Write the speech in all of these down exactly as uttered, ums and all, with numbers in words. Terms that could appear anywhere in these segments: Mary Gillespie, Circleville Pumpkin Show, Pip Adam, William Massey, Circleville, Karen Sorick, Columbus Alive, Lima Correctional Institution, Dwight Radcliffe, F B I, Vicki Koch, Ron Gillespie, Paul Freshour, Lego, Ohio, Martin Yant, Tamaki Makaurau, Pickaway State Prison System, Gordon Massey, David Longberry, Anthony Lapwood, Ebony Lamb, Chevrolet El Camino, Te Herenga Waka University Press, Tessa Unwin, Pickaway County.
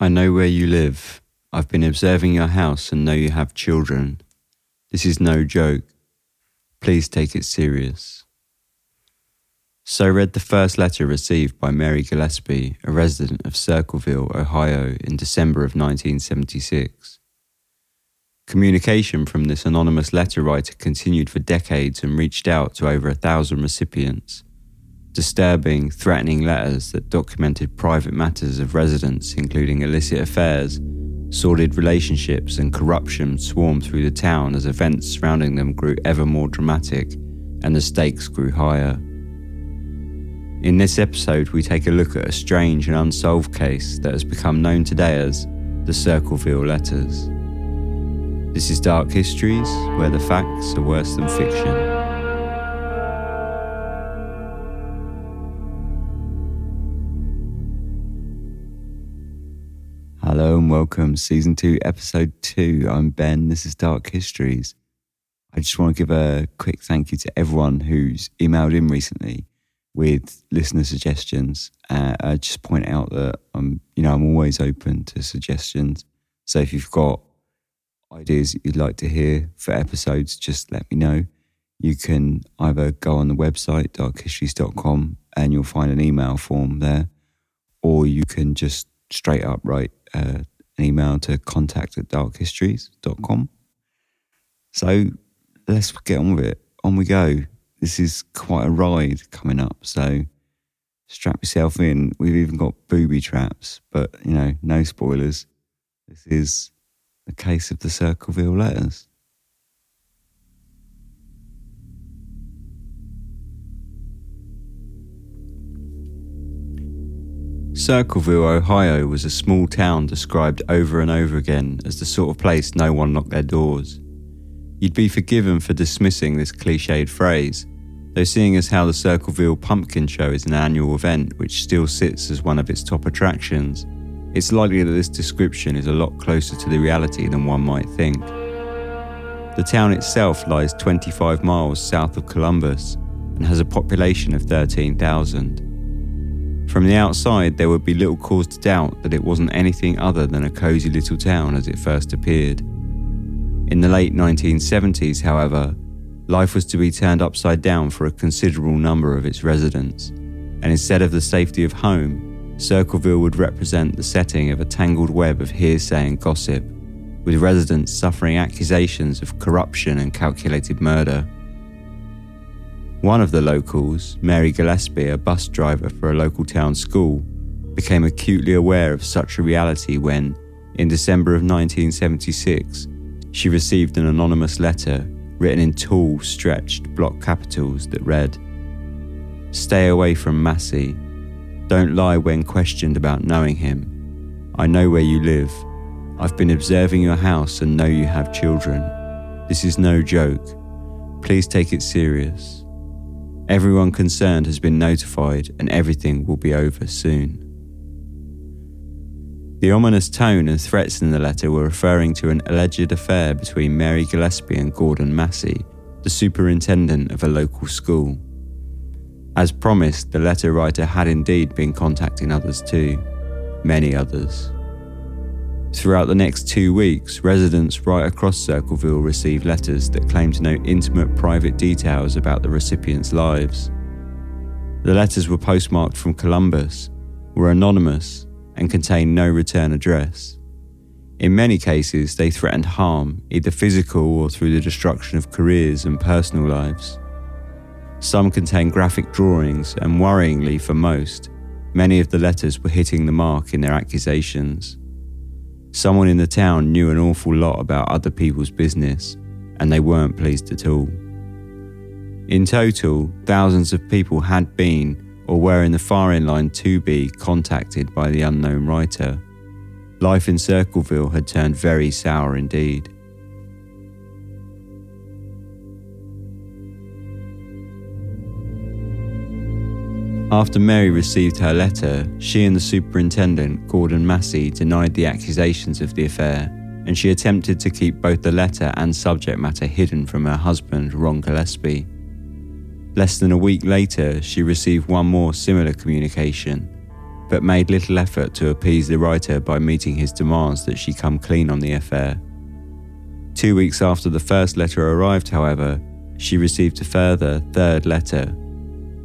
I know where you live. I've been observing your house and know you have children. This is no joke. Please take it serious. So read the first letter received by Mary Gillespie, a resident of Circleville, Ohio, in December of nineteen seventy-six. Communication from this anonymous letter writer continued for decades and reached out to over a thousand recipients. Disturbing, threatening letters that documented private matters of residents, including illicit affairs, sordid relationships and corruption swarmed through the town as events surrounding them grew ever more dramatic and the stakes grew higher. In this episode, we take a look at a strange and unsolved case that has become known today as the Circleville Letters. This is Dark Histories, where the facts are worse than fiction. Hello and welcome, Season two, Episode two. I'm Ben, this is Dark Histories. I just want to give a quick thank you to everyone who's emailed in recently with listener suggestions. Uh, I just point out that I'm, you know, I'm always open to suggestions. So if you've got ideas that you'd like to hear for episodes, just let me know. You can either go on the website, dark histories dot com, and you'll find an email form there, or you can just straight up write Uh, an email to contact at dark histories dot com. So let's get on with it. On we go. This is quite a ride coming up, so strap yourself in. We've even got booby traps, but, you know, no spoilers. This is the case of the Circleville Letters. Circleville, Ohio was a small town described over and over again as the sort of place no one locked their doors. You'd be forgiven for dismissing this cliched phrase, though seeing as how the Circleville Pumpkin Show is an annual event which still sits as one of its top attractions, it's likely that this description is a lot closer to the reality than one might think. The town itself lies twenty-five miles south of Columbus and has a population of thirteen thousand. From the outside, there would be little cause to doubt that it wasn't anything other than a cosy little town as it first appeared. In the late nineteen seventies, however, life was to be turned upside down for a considerable number of its residents, and instead of the safety of home, Circleville would represent the setting of a tangled web of hearsay and gossip, with residents suffering accusations of corruption and calculated murder. One of the locals, Mary Gillespie, a bus driver for a local town school, became acutely aware of such a reality when, in December of nineteen seventy-six, she received an anonymous letter written in tall, stretched block capitals that read, "Stay away from Massey. Don't lie when questioned about knowing him. I know where you live. I've been observing your house and know you have children. This is no joke. Please take it serious. Everyone concerned has been notified and everything will be over soon." The ominous tone and threats in the letter were referring to an alleged affair between Mary Gillespie and Gordon Massey, the superintendent of a local school. As promised, the letter writer had indeed been contacting others too, many others. Throughout the next two weeks, residents right across Circleville received letters that claimed to know intimate private details about the recipients' lives. The letters were postmarked from Columbus, were anonymous, and contained no return address. In many cases, they threatened harm, either physical or through the destruction of careers and personal lives. Some contained graphic drawings, and worryingly for most, many of the letters were hitting the mark in their accusations. Someone in the town knew an awful lot about other people's business, and they weren't pleased at all. In total, thousands of people had been, or were in the firing line to be, contacted by the unknown writer. Life in Circleville had turned very sour indeed. After Mary received her letter, she and the superintendent, Gordon Massey, denied the accusations of the affair, and she attempted to keep both the letter and subject matter hidden from her husband, Ron Gillespie. Less than a week later, she received one more similar communication, but made little effort to appease the writer by meeting his demands that she come clean on the affair. Two weeks after the first letter arrived, however, she received a further, third letter.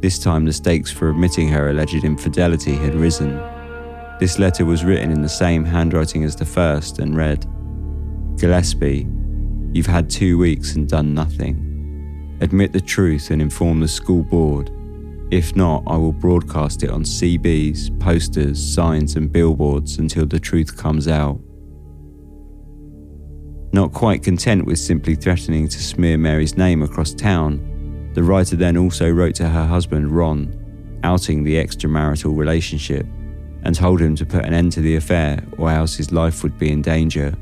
This time the stakes for admitting her alleged infidelity had risen. This letter was written in the same handwriting as the first and read, "Gillespie, you've had two weeks and done nothing. Admit the truth and inform the school board. If not, I will broadcast it on C Bs, posters, signs and billboards until the truth comes out." Not quite content with simply threatening to smear Mary's name across town, the writer then also wrote to her husband, Ron, outing the extramarital relationship and told him to put an end to the affair or else his life would be in danger.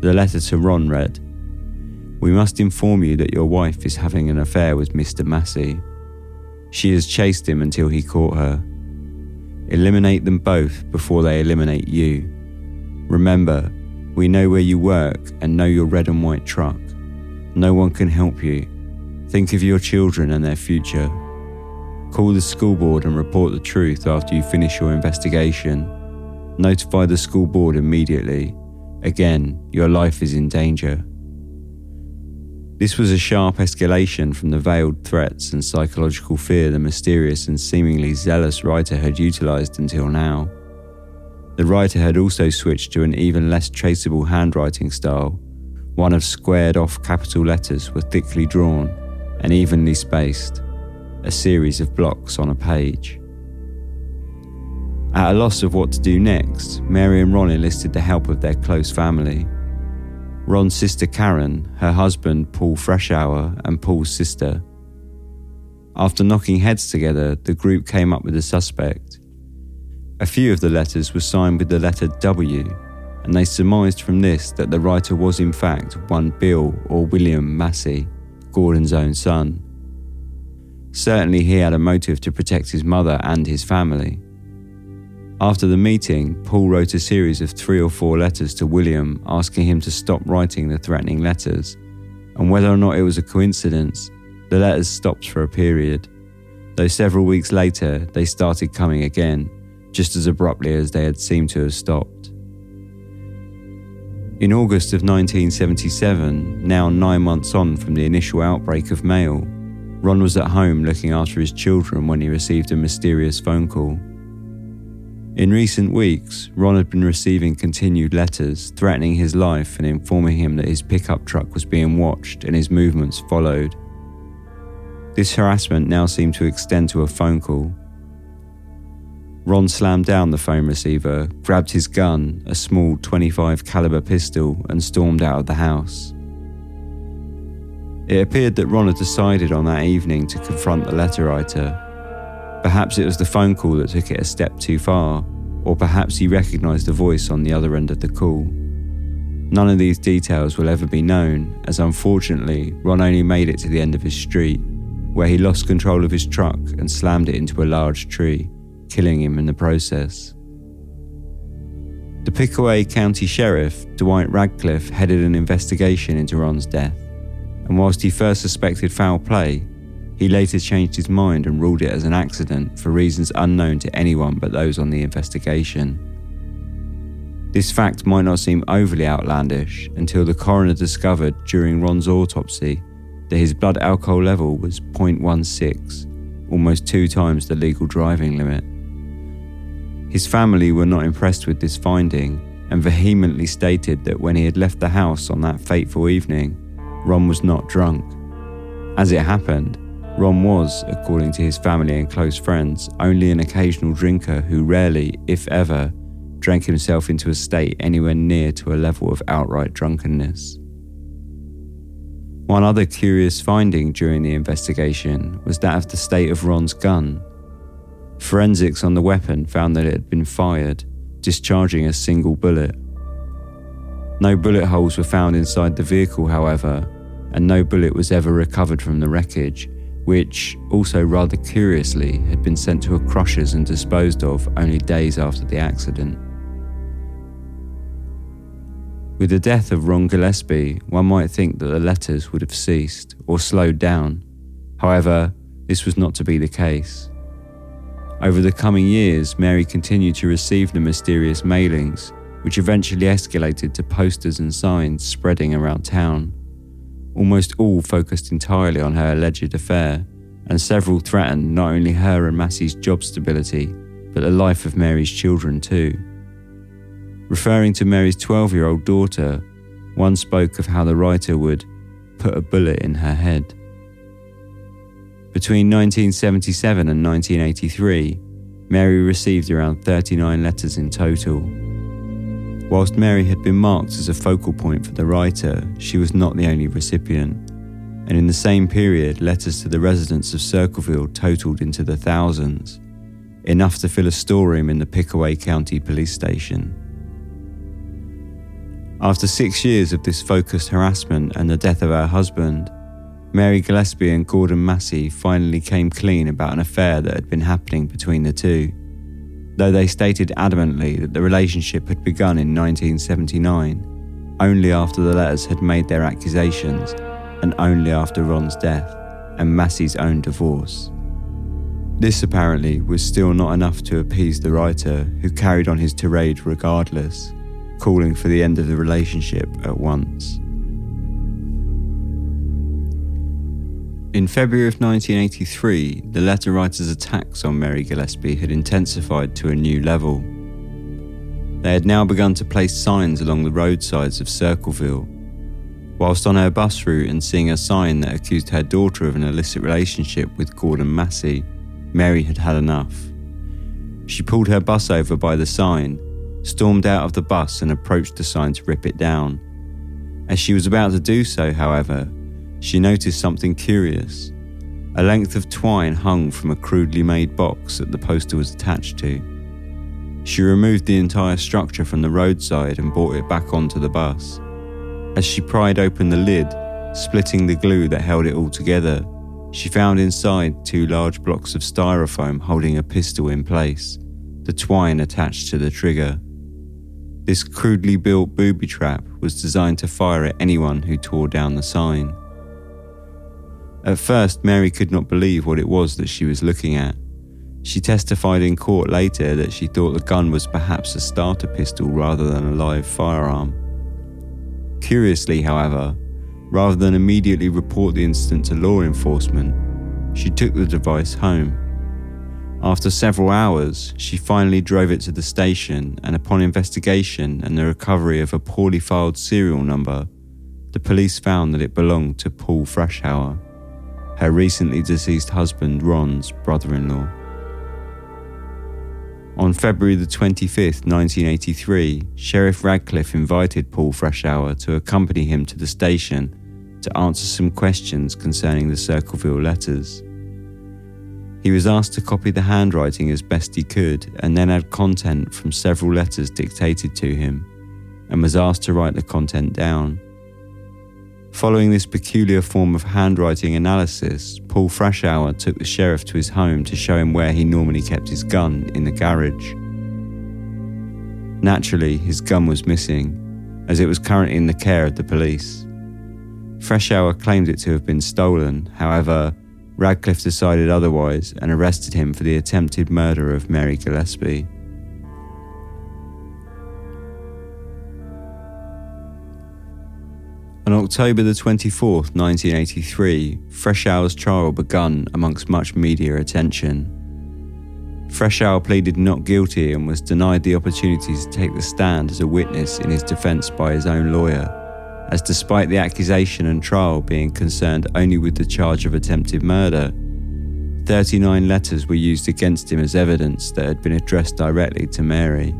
The letter to Ron read, "We must inform you that your wife is having an affair with Mister Massey. She has chased him until he caught her. Eliminate them both before they eliminate you. Remember, we know where you work and know your red and white truck. No one can help you. Think of your children and their future. Call the school board and report the truth after you finish your investigation. Notify the school board immediately. Again, your life is in danger." This was a sharp escalation from the veiled threats and psychological fear the mysterious and seemingly zealous writer had utilised until now. The writer had also switched to an even less traceable handwriting style, one of squared-off capital letters were thickly drawn and evenly spaced, a series of blocks on a page. At a loss of what to do next, Mary and Ron enlisted the help of their close family. Ron's sister Karen, her husband Paul Freshour, and Paul's sister. After knocking heads together, the group came up with a suspect. A few of the letters were signed with the letter W, and they surmised from this that the writer was in fact one Bill or William Massey, Gordon's own son. Certainly he had a motive to protect his mother and his family. After the meeting, Paul wrote a series of three or four letters to William asking him to stop writing the threatening letters, and whether or not it was a coincidence, the letters stopped for a period, though several weeks later they started coming again, just as abruptly as they had seemed to have stopped. In August of nineteen seventy-seven, now nine months on from the initial outbreak of mail, Ron was at home looking after his children when he received a mysterious phone call. In recent weeks, Ron had been receiving continued letters threatening his life and informing him that his pickup truck was being watched and his movements followed. This harassment now seemed to extend to a phone call. Ron slammed down the phone receiver, grabbed his gun, a small twenty-five caliber pistol, and stormed out of the house. It appeared that Ron had decided on that evening to confront the letter writer. Perhaps it was the phone call that took it a step too far, or perhaps he recognised a voice on the other end of the call. None of these details will ever be known, as unfortunately, Ron only made it to the end of his street, where he lost control of his truck and slammed it into a large tree, killing him in the process. The Pickaway County Sheriff, Dwight Radcliffe, headed an investigation into Ron's death, and whilst he first suspected foul play, he later changed his mind and ruled it as an accident for reasons unknown to anyone but those on the investigation. This fact might not seem overly outlandish until the coroner discovered during Ron's autopsy that his blood alcohol level was zero point one six, almost two times the legal driving limit. His family were not impressed with this finding and vehemently stated that when he had left the house on that fateful evening, Ron was not drunk. As it happened, Ron was, according to his family and close friends, only an occasional drinker who rarely, if ever, drank himself into a state anywhere near to a level of outright drunkenness. One other curious finding during the investigation was that of the state of Ron's gun. Forensics on the weapon found that it had been fired, discharging a single bullet. No bullet holes were found inside the vehicle, however, and no bullet was ever recovered from the wreckage, which, also rather curiously, had been sent to a crusher's and disposed of only days after the accident. With the death of Ron Gillespie, one might think that the letters would have ceased or slowed down. However, this was not to be the case. Over the coming years, Mary continued to receive the mysterious mailings, which eventually escalated to posters and signs spreading around town. Almost all focused entirely on her alleged affair, and several threatened not only her and Massey's job stability, but the life of Mary's children too. Referring to Mary's twelve-year-old daughter, one spoke of how the writer would put a bullet in her head. Between nineteen seventy-seven and nineteen eighty-three, Mary received around thirty-nine letters in total. Whilst Mary had been marked as a focal point for the writer, she was not the only recipient, and in the same period, letters to the residents of Circleville totaled into the thousands, enough to fill a storeroom in the Pickaway County police station. After six years of this focused harassment and the death of her husband, Mary Gillespie and Gordon Massey finally came clean about an affair that had been happening between the two, though they stated adamantly that the relationship had begun in nineteen seventy-nine, only after the letters had made their accusations, and only after Ron's death and Massey's own divorce. This apparently was still not enough to appease the writer, who carried on his tirade regardless, calling for the end of the relationship at once. In February of nineteen eighty-three, the letter writer's attacks on Mary Gillespie had intensified to a new level. They had now begun to place signs along the roadsides of Circleville. Whilst on her bus route and seeing a sign that accused her daughter of an illicit relationship with Gordon Massey, Mary had had enough. She pulled her bus over by the sign, stormed out of the bus and approached the sign to rip it down. As she was about to do so, however, she noticed something curious. A length of twine hung from a crudely made box that the poster was attached to. She removed the entire structure from the roadside and brought it back onto the bus. As she pried open the lid, splitting the glue that held it all together, she found inside two large blocks of styrofoam holding a pistol in place, the twine attached to the trigger. This crudely built booby trap was designed to fire at anyone who tore down the sign. At first, Mary could not believe what it was that she was looking at. She testified in court later that she thought the gun was perhaps a starter pistol rather than a live firearm. Curiously, however, rather than immediately report the incident to law enforcement, she took the device home. After several hours, she finally drove it to the station, and upon investigation and the recovery of a poorly filed serial number, the police found that it belonged to Paul Freshour, her recently deceased husband Ron's brother-in-law. On February the twenty-fifth, nineteen eighty-three, Sheriff Radcliffe invited Paul Freshour to accompany him to the station to answer some questions concerning the Circleville letters. He was asked to copy the handwriting as best he could and then add content from several letters dictated to him, and was asked to write the content down. Following this peculiar form of handwriting analysis, Paul Freshour took the sheriff to his home to show him where he normally kept his gun, in the garage. Naturally, his gun was missing, as it was currently in the care of the police. Freshour claimed it to have been stolen, however, Radcliffe decided otherwise and arrested him for the attempted murder of Mary Gillespie. On October the twenty-fourth, nineteen eighty-three, Freshour's trial began amongst much media attention. Freshour pleaded not guilty and was denied the opportunity to take the stand as a witness in his defence by his own lawyer, as despite the accusation and trial being concerned only with the charge of attempted murder, thirty-nine letters were used against him as evidence that had been addressed directly to Mary.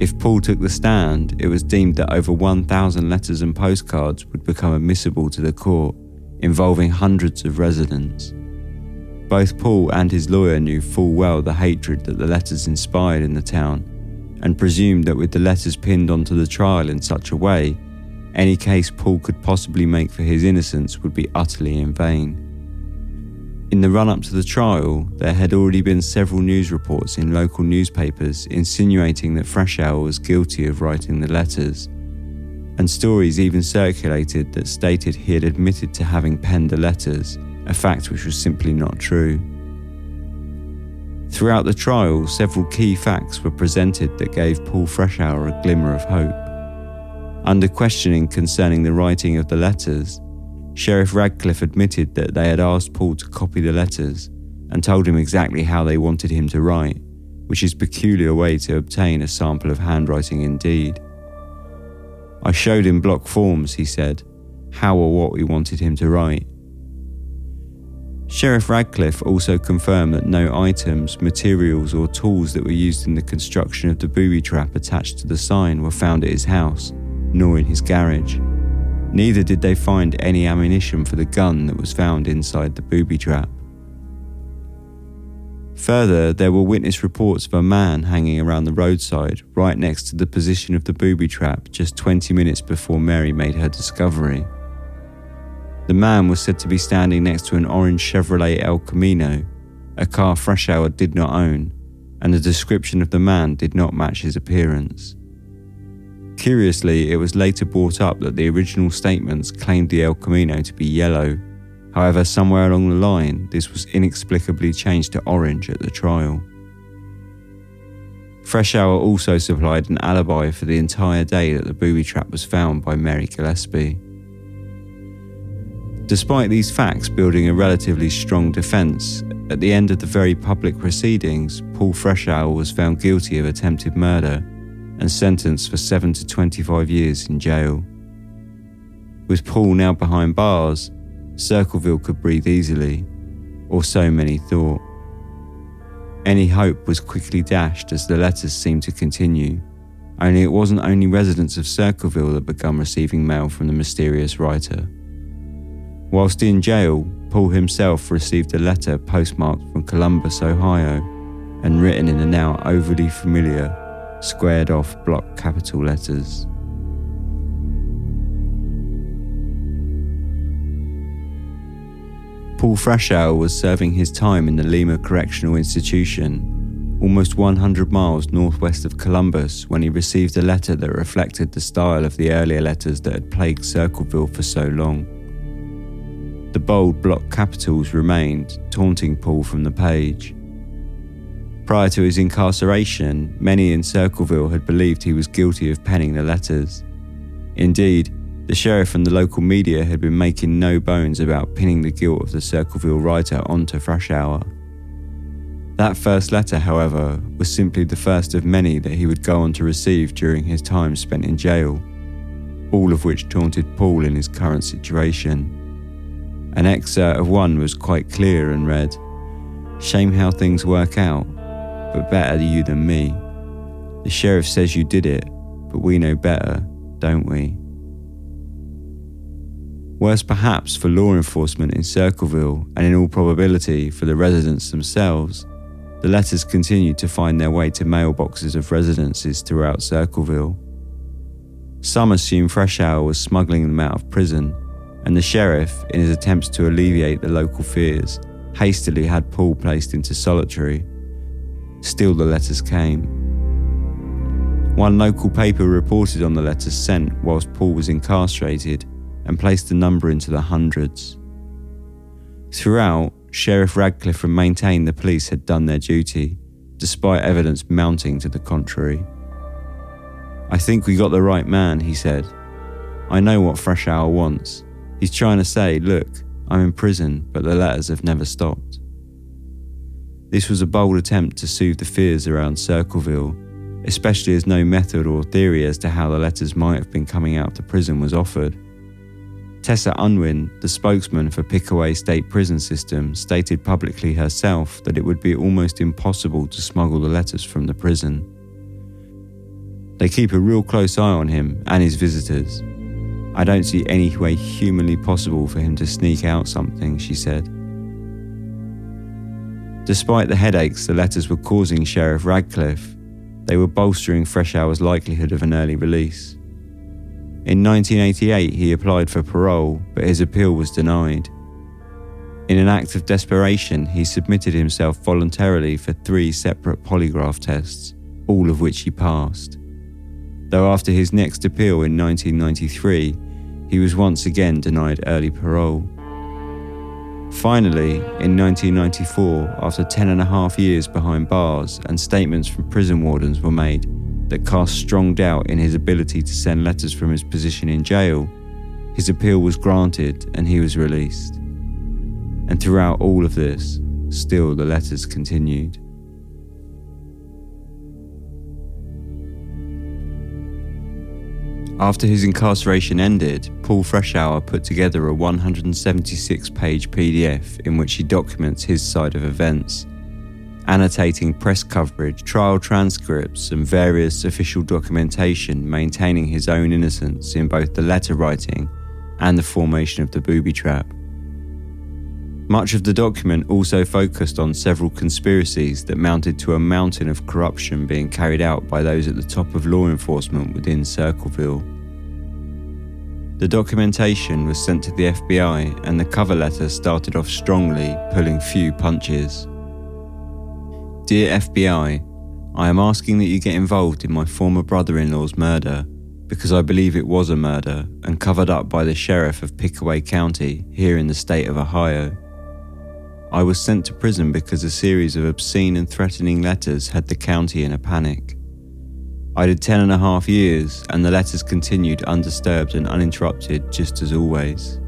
If Paul took the stand, it was deemed that over one thousand letters and postcards would become admissible to the court, involving hundreds of residents. Both Paul and his lawyer knew full well the hatred that the letters inspired in the town, and presumed that with the letters pinned onto the trial in such a way, any case Paul could possibly make for his innocence would be utterly in vain. In the run-up to the trial, there had already been several news reports in local newspapers insinuating that Freshour was guilty of writing the letters, and stories even circulated that stated he had admitted to having penned the letters, a fact which was simply not true. Throughout the trial, several key facts were presented that gave Paul Freshour a glimmer of hope. Under questioning concerning the writing of the letters, Sheriff Radcliffe admitted that they had asked Paul to copy the letters and told him exactly how they wanted him to write, which is a peculiar way to obtain a sample of handwriting indeed. I showed him block forms, he said, how or what we wanted him to write. Sheriff Radcliffe also confirmed that no items, materials or tools that were used in the construction of the booby trap attached to the sign were found at his house, nor in his garage. Neither did they find any ammunition for the gun that was found inside the booby trap. Further, there were witness reports of a man hanging around the roadside right next to the position of the booby trap just twenty minutes before Mary made her discovery. The man was said to be standing next to an orange Chevrolet El Camino, a car Freshour did not own, and the description of the man did not match his appearance. Curiously, it was later brought up that the original statements claimed the El Camino to be yellow. However, somewhere along the line, this was inexplicably changed to orange at the trial. Freshour also supplied an alibi for the entire day that the booby trap was found by Mary Gillespie. Despite these facts building a relatively strong defence, at the end of the very public proceedings, Paul Freshour was found guilty of attempted murder and sentenced for seven to twenty-five years in jail. With Paul now behind bars, Circleville could breathe easily, or so many thought. Any hope was quickly dashed as the letters seemed to continue, only it wasn't only residents of Circleville that began receiving mail from the mysterious writer. Whilst in jail, Paul himself received a letter postmarked from Columbus, Ohio, and written in the now overly familiar, squared-off block capital letters. Paul Freshour was serving his time in the Lima Correctional Institution, almost one hundred miles northwest of Columbus, when he received a letter that reflected the style of the earlier letters that had plagued Circleville for so long. The bold block capitals remained, taunting Paul from the page. Prior to his incarceration, many in Circleville had believed he was guilty of penning the letters. Indeed, the sheriff and the local media had been making no bones about pinning the guilt of the Circleville writer onto Freshour. That first letter, however, was simply the first of many that he would go on to receive during his time spent in jail, all of which taunted Paul in his current situation. An excerpt of one was quite clear and read, "Shame how things work out, but better you than me. The sheriff says you did it, but we know better, don't we?" Worse perhaps for law enforcement in Circleville, and in all probability for the residents themselves, the letters continued to find their way to mailboxes of residences throughout Circleville. Some assumed Freshour was smuggling them out of prison, and the sheriff, in his attempts to alleviate the local fears, hastily had Paul placed into solitary. Still the letters came. One local paper reported on the letters sent whilst Paul was incarcerated and placed the number into the hundreds. Throughout, Sheriff Radcliffe maintained the police had done their duty, despite evidence mounting to the contrary. "I think we got the right man," he said. "I know what Freshour wants. He's trying to say, look, I'm in prison, but the letters have never stopped." This was a bold attempt to soothe the fears around Circleville, especially as no method or theory as to how the letters might have been coming out of the prison was offered. Tessa Unwin, the spokesman for Pickaway State Prison System, stated publicly herself that it would be almost impossible to smuggle the letters from the prison. "They keep a real close eye on him and his visitors. I don't see any way humanly possible for him to sneak out something," she said. Despite the headaches the letters were causing Sheriff Radcliffe, they were bolstering Freshour's likelihood of an early release. In nineteen eighty-eight, he applied for parole, but his appeal was denied. In an act of desperation, he submitted himself voluntarily for three separate polygraph tests, all of which he passed. Though after his next appeal in nineteen ninety-three, he was once again denied early parole. Finally, in nineteen ninety-four, after ten and a half years behind bars and statements from prison wardens were made that cast strong doubt in his ability to send letters from his position in jail, his appeal was granted and he was released. And throughout all of this, still the letters continued. After his incarceration ended, Paul Freshour put together a one hundred seventy-six page P D F in which he documents his side of events, annotating press coverage, trial transcripts, and various official documentation maintaining his own innocence in both the letter writing and the formation of the booby trap. Much of the document also focused on several conspiracies that mounted to a mountain of corruption being carried out by those at the top of law enforcement within Circleville. The documentation was sent to the F B I, and the cover letter started off strongly, pulling few punches. Dear F B I, I am asking that you get involved in my former brother-in-law's murder, because I believe it was a murder and covered up by the sheriff of Pickaway County here in the state of Ohio. I was sent to prison because a series of obscene and threatening letters had the county in a panic. I did ten and a half years, and the letters continued undisturbed and uninterrupted, just as always.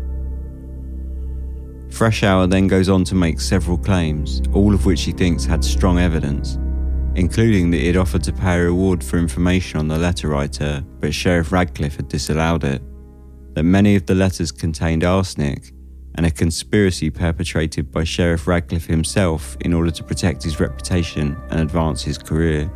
Freshour then goes on to make several claims, all of which he thinks had strong evidence, including that he had offered to pay a reward for information on the letter writer, but Sheriff Radcliffe had disallowed it, that many of the letters contained arsenic, and a conspiracy perpetrated by Sheriff Radcliffe himself in order to protect his reputation and advance his career.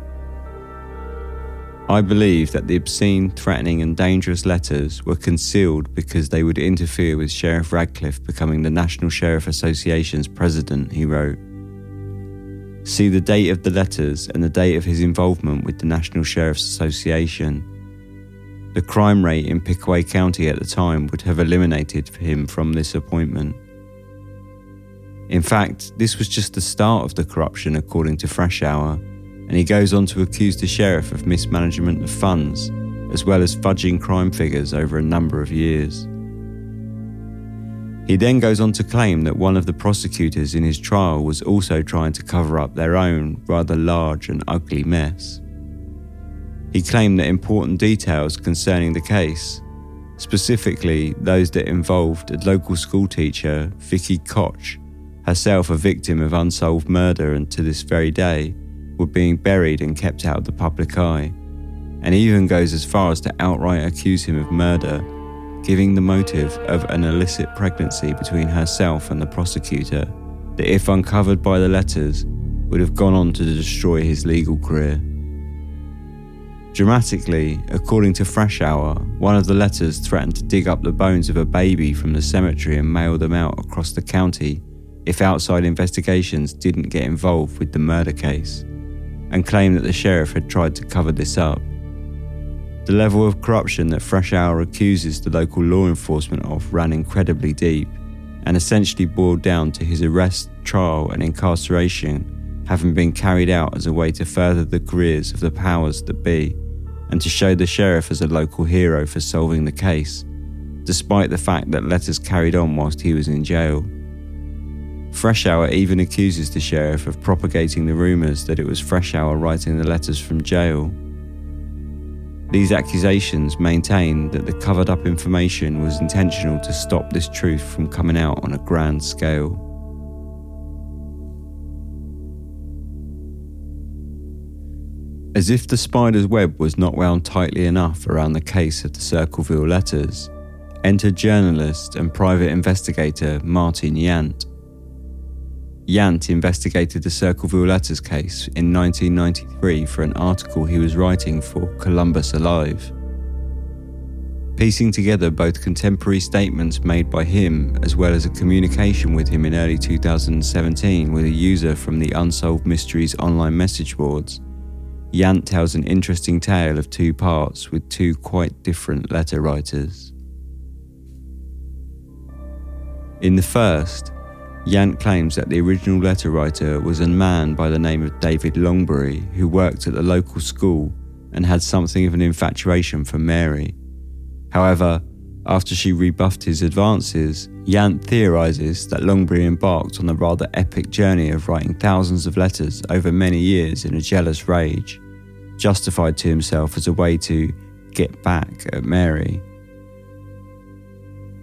I believe that the obscene, threatening and dangerous letters were concealed because they would interfere with Sheriff Radcliffe becoming the National Sheriff Association's president, he wrote. See the date of the letters and the date of his involvement with the National Sheriff's Association. The crime rate in Pickaway County at the time would have eliminated him from this appointment. In fact, this was just the start of the corruption, according to Freshour, and he goes on to accuse the sheriff of mismanagement of funds, as well as fudging crime figures over a number of years. He then goes on to claim that one of the prosecutors in his trial was also trying to cover up their own rather large and ugly mess. He claimed that important details concerning the case, specifically those that involved a local schoolteacher, Vicki Koch, herself a victim of unsolved murder and to this very day, were being buried and kept out of the public eye, and even goes as far as to outright accuse him of murder, giving the motive of an illicit pregnancy between herself and the prosecutor that, if uncovered by the letters, would have gone on to destroy his legal career. Dramatically, according to Freshour, one of the letters threatened to dig up the bones of a baby from the cemetery and mail them out across the county if outside investigations didn't get involved with the murder case, and claimed that the sheriff had tried to cover this up. The level of corruption that Freshour accuses the local law enforcement of ran incredibly deep, and essentially boiled down to his arrest, trial and incarceration having been carried out as a way to further the careers of the powers that be, and to show the sheriff as a local hero for solving the case, despite the fact that letters carried on whilst he was in jail. Freshour even accuses the sheriff of propagating the rumours that it was Freshour writing the letters from jail. These accusations maintain that the covered-up information was intentional to stop this truth from coming out on a grand scale. As if the spider's web was not wound tightly enough around the case of the Circleville letters, enter journalist and private investigator Martin Yant. Yant investigated the Circleville letters case in nineteen ninety-three for an article he was writing for Columbus Alive. Piecing together both contemporary statements made by him as well as a communication with him in early two thousand seventeen with a user from the Unsolved Mysteries online message boards, Yant tells an interesting tale of two parts with two quite different letter writers. In the first, Yant claims that the original letter writer was a man by the name of David Longberry, who worked at the local school and had something of an infatuation for Mary. However, after she rebuffed his advances, Yant theorises that Longberry embarked on a rather epic journey of writing thousands of letters over many years in a jealous rage, justified to himself as a way to get back at Mary.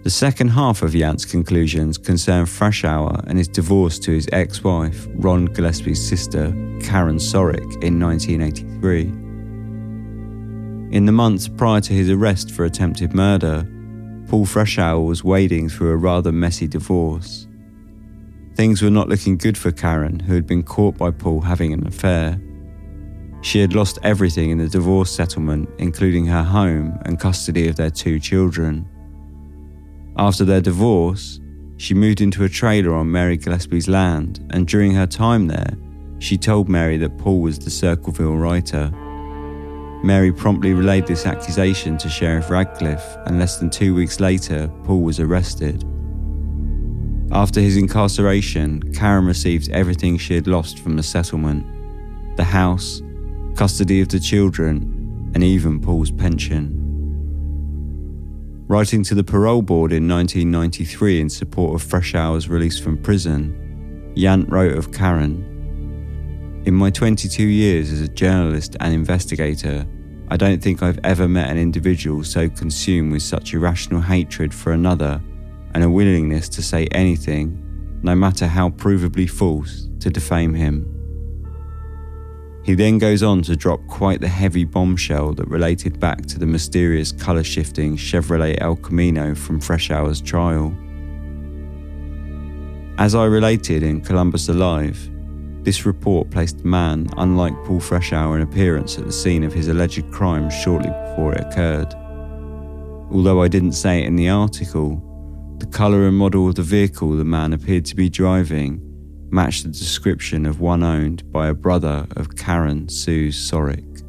The second half of Yant's conclusions concern Freshour and his divorce to his ex-wife, Ron Gillespie's sister, Karen Sorick, in nineteen eighty-three. In the months prior to his arrest for attempted murder, Paul Freshour was wading through a rather messy divorce. Things were not looking good for Karen, who had been caught by Paul having an affair. She had lost everything in the divorce settlement, including her home and custody of their two children. After their divorce, she moved into a trailer on Mary Gillespie's land, and during her time there, she told Mary that Paul was the Circleville writer. Mary promptly relayed this accusation to Sheriff Radcliffe, and less than two weeks later, Paul was arrested. After his incarceration, Karen received everything she had lost from the settlement: the house, custody of the children, and even Paul's pension. Writing to the parole board in nineteen ninety-three in support of Freshour's release from prison, Yant wrote of Karen, "In my twenty-two years as a journalist and investigator, I don't think I've ever met an individual so consumed with such irrational hatred for another and a willingness to say anything, no matter how provably false, to defame him." He then goes on to drop quite the heavy bombshell that related back to the mysterious colour-shifting Chevrolet El Camino from Freshour's trial. As I related in Columbus Alive, this report placed a man unlike Paul Freshour in appearance at the scene of his alleged crime shortly before it occurred. Although I didn't say it in the article, the colour and model of the vehicle the man appeared to be driving matched the description of one owned by a brother of Karen Sue Sorick.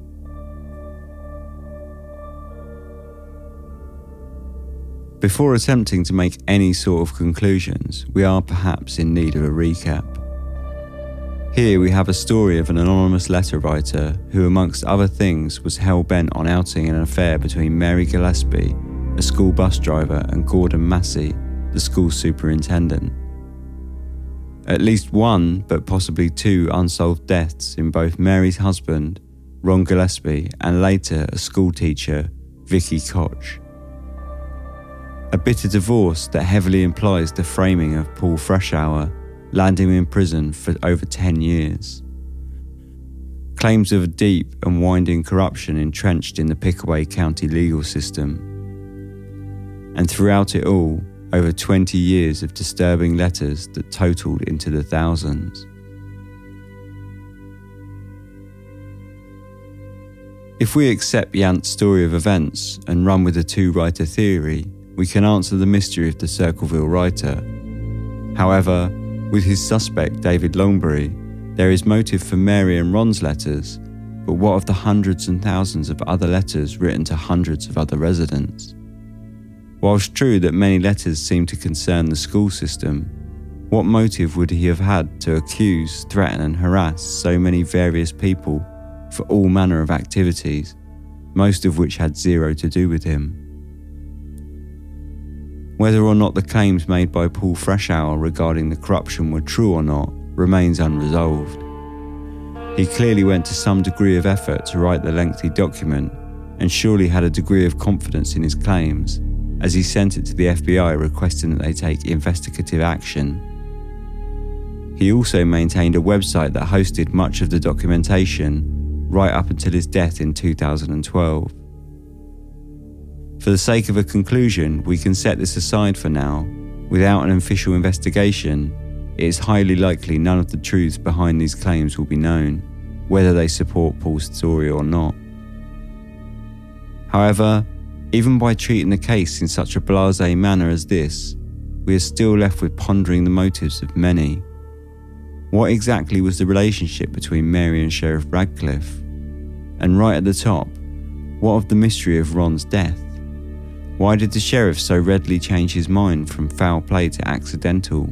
Before attempting to make any sort of conclusions, we are perhaps in need of a recap. Here we have a story of an anonymous letter writer who, amongst other things, was hell-bent on outing an affair between Mary Gillespie, a school bus driver, and Gordon Massey, the school superintendent. At least one, but possibly two, unsolved deaths in both Mary's husband, Ron Gillespie, and later a schoolteacher, Vicki Koch. A bitter divorce that heavily implies the framing of Paul Freshour, landing him in prison for over ten years. Claims of a deep and winding corruption entrenched in the Pickaway County legal system. And throughout it all, over twenty years of disturbing letters that totaled into the thousands. If we accept Yant's story of events and run with the two-writer theory, we can answer the mystery of the Circleville writer. However, with his suspect, David Longberry, there is motive for Mary and Ron's letters, but what of the hundreds and thousands of other letters written to hundreds of other residents? Whilst true that many letters seem to concern the school system, what motive would he have had to accuse, threaten and harass so many various people for all manner of activities, most of which had zero to do with him? Whether or not the claims made by Paul Freshour regarding the corruption were true or not remains unresolved. He clearly went to some degree of effort to write the lengthy document and surely had a degree of confidence in his claims, as he sent it to the F B I requesting that they take investigative action. He also maintained a website that hosted much of the documentation right up until his death in two thousand twelve. For the sake of a conclusion, we can set this aside for now. Without an official investigation, it is highly likely none of the truths behind these claims will be known, whether they support Paul's story or not. However, even by treating the case in such a blasé manner as this, we are still left with pondering the motives of many. What exactly was the relationship between Mary and Sheriff Radcliffe? And right at the top, what of the mystery of Ron's death? Why did the sheriff so readily change his mind from foul play to accidental?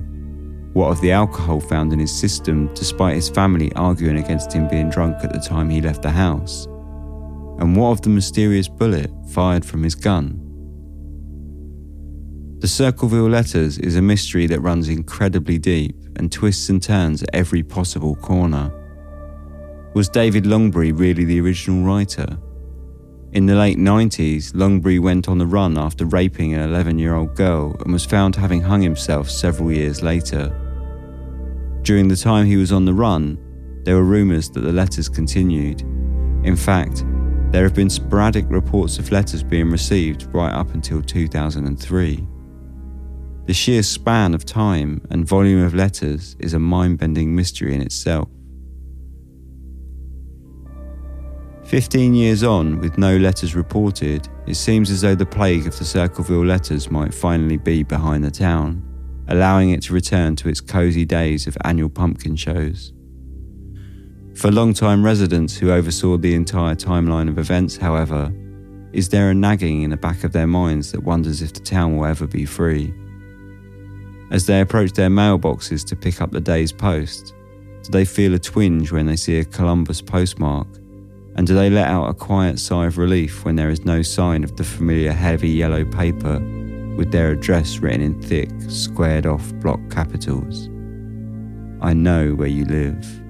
What of the alcohol found in his system, despite his family arguing against him being drunk at the time he left the house? And what of the mysterious bullet fired from his gun? The Circleville letters is a mystery that runs incredibly deep and twists and turns at every possible corner. Was David Longberry really the original writer? In the late nineties, Longberry went on the run after raping an eleven-year-old girl and was found having hung himself several years later. During the time he was on the run, there were rumours that the letters continued. In fact, there have been sporadic reports of letters being received right up until two thousand three. The sheer span of time and volume of letters is a mind-bending mystery in itself. Fifteen years on, with no letters reported, it seems as though the plague of the Circleville letters might finally be behind the town, allowing it to return to its cosy days of annual pumpkin shows. For long-time residents who oversaw the entire timeline of events, however, is there a nagging in the back of their minds that wonders if the town will ever be free? As they approach their mailboxes to pick up the day's post, do they feel a twinge when they see a Columbus postmark? And do they let out a quiet sigh of relief when there is no sign of the familiar heavy yellow paper with their address written in thick, squared-off block capitals? I know where you live.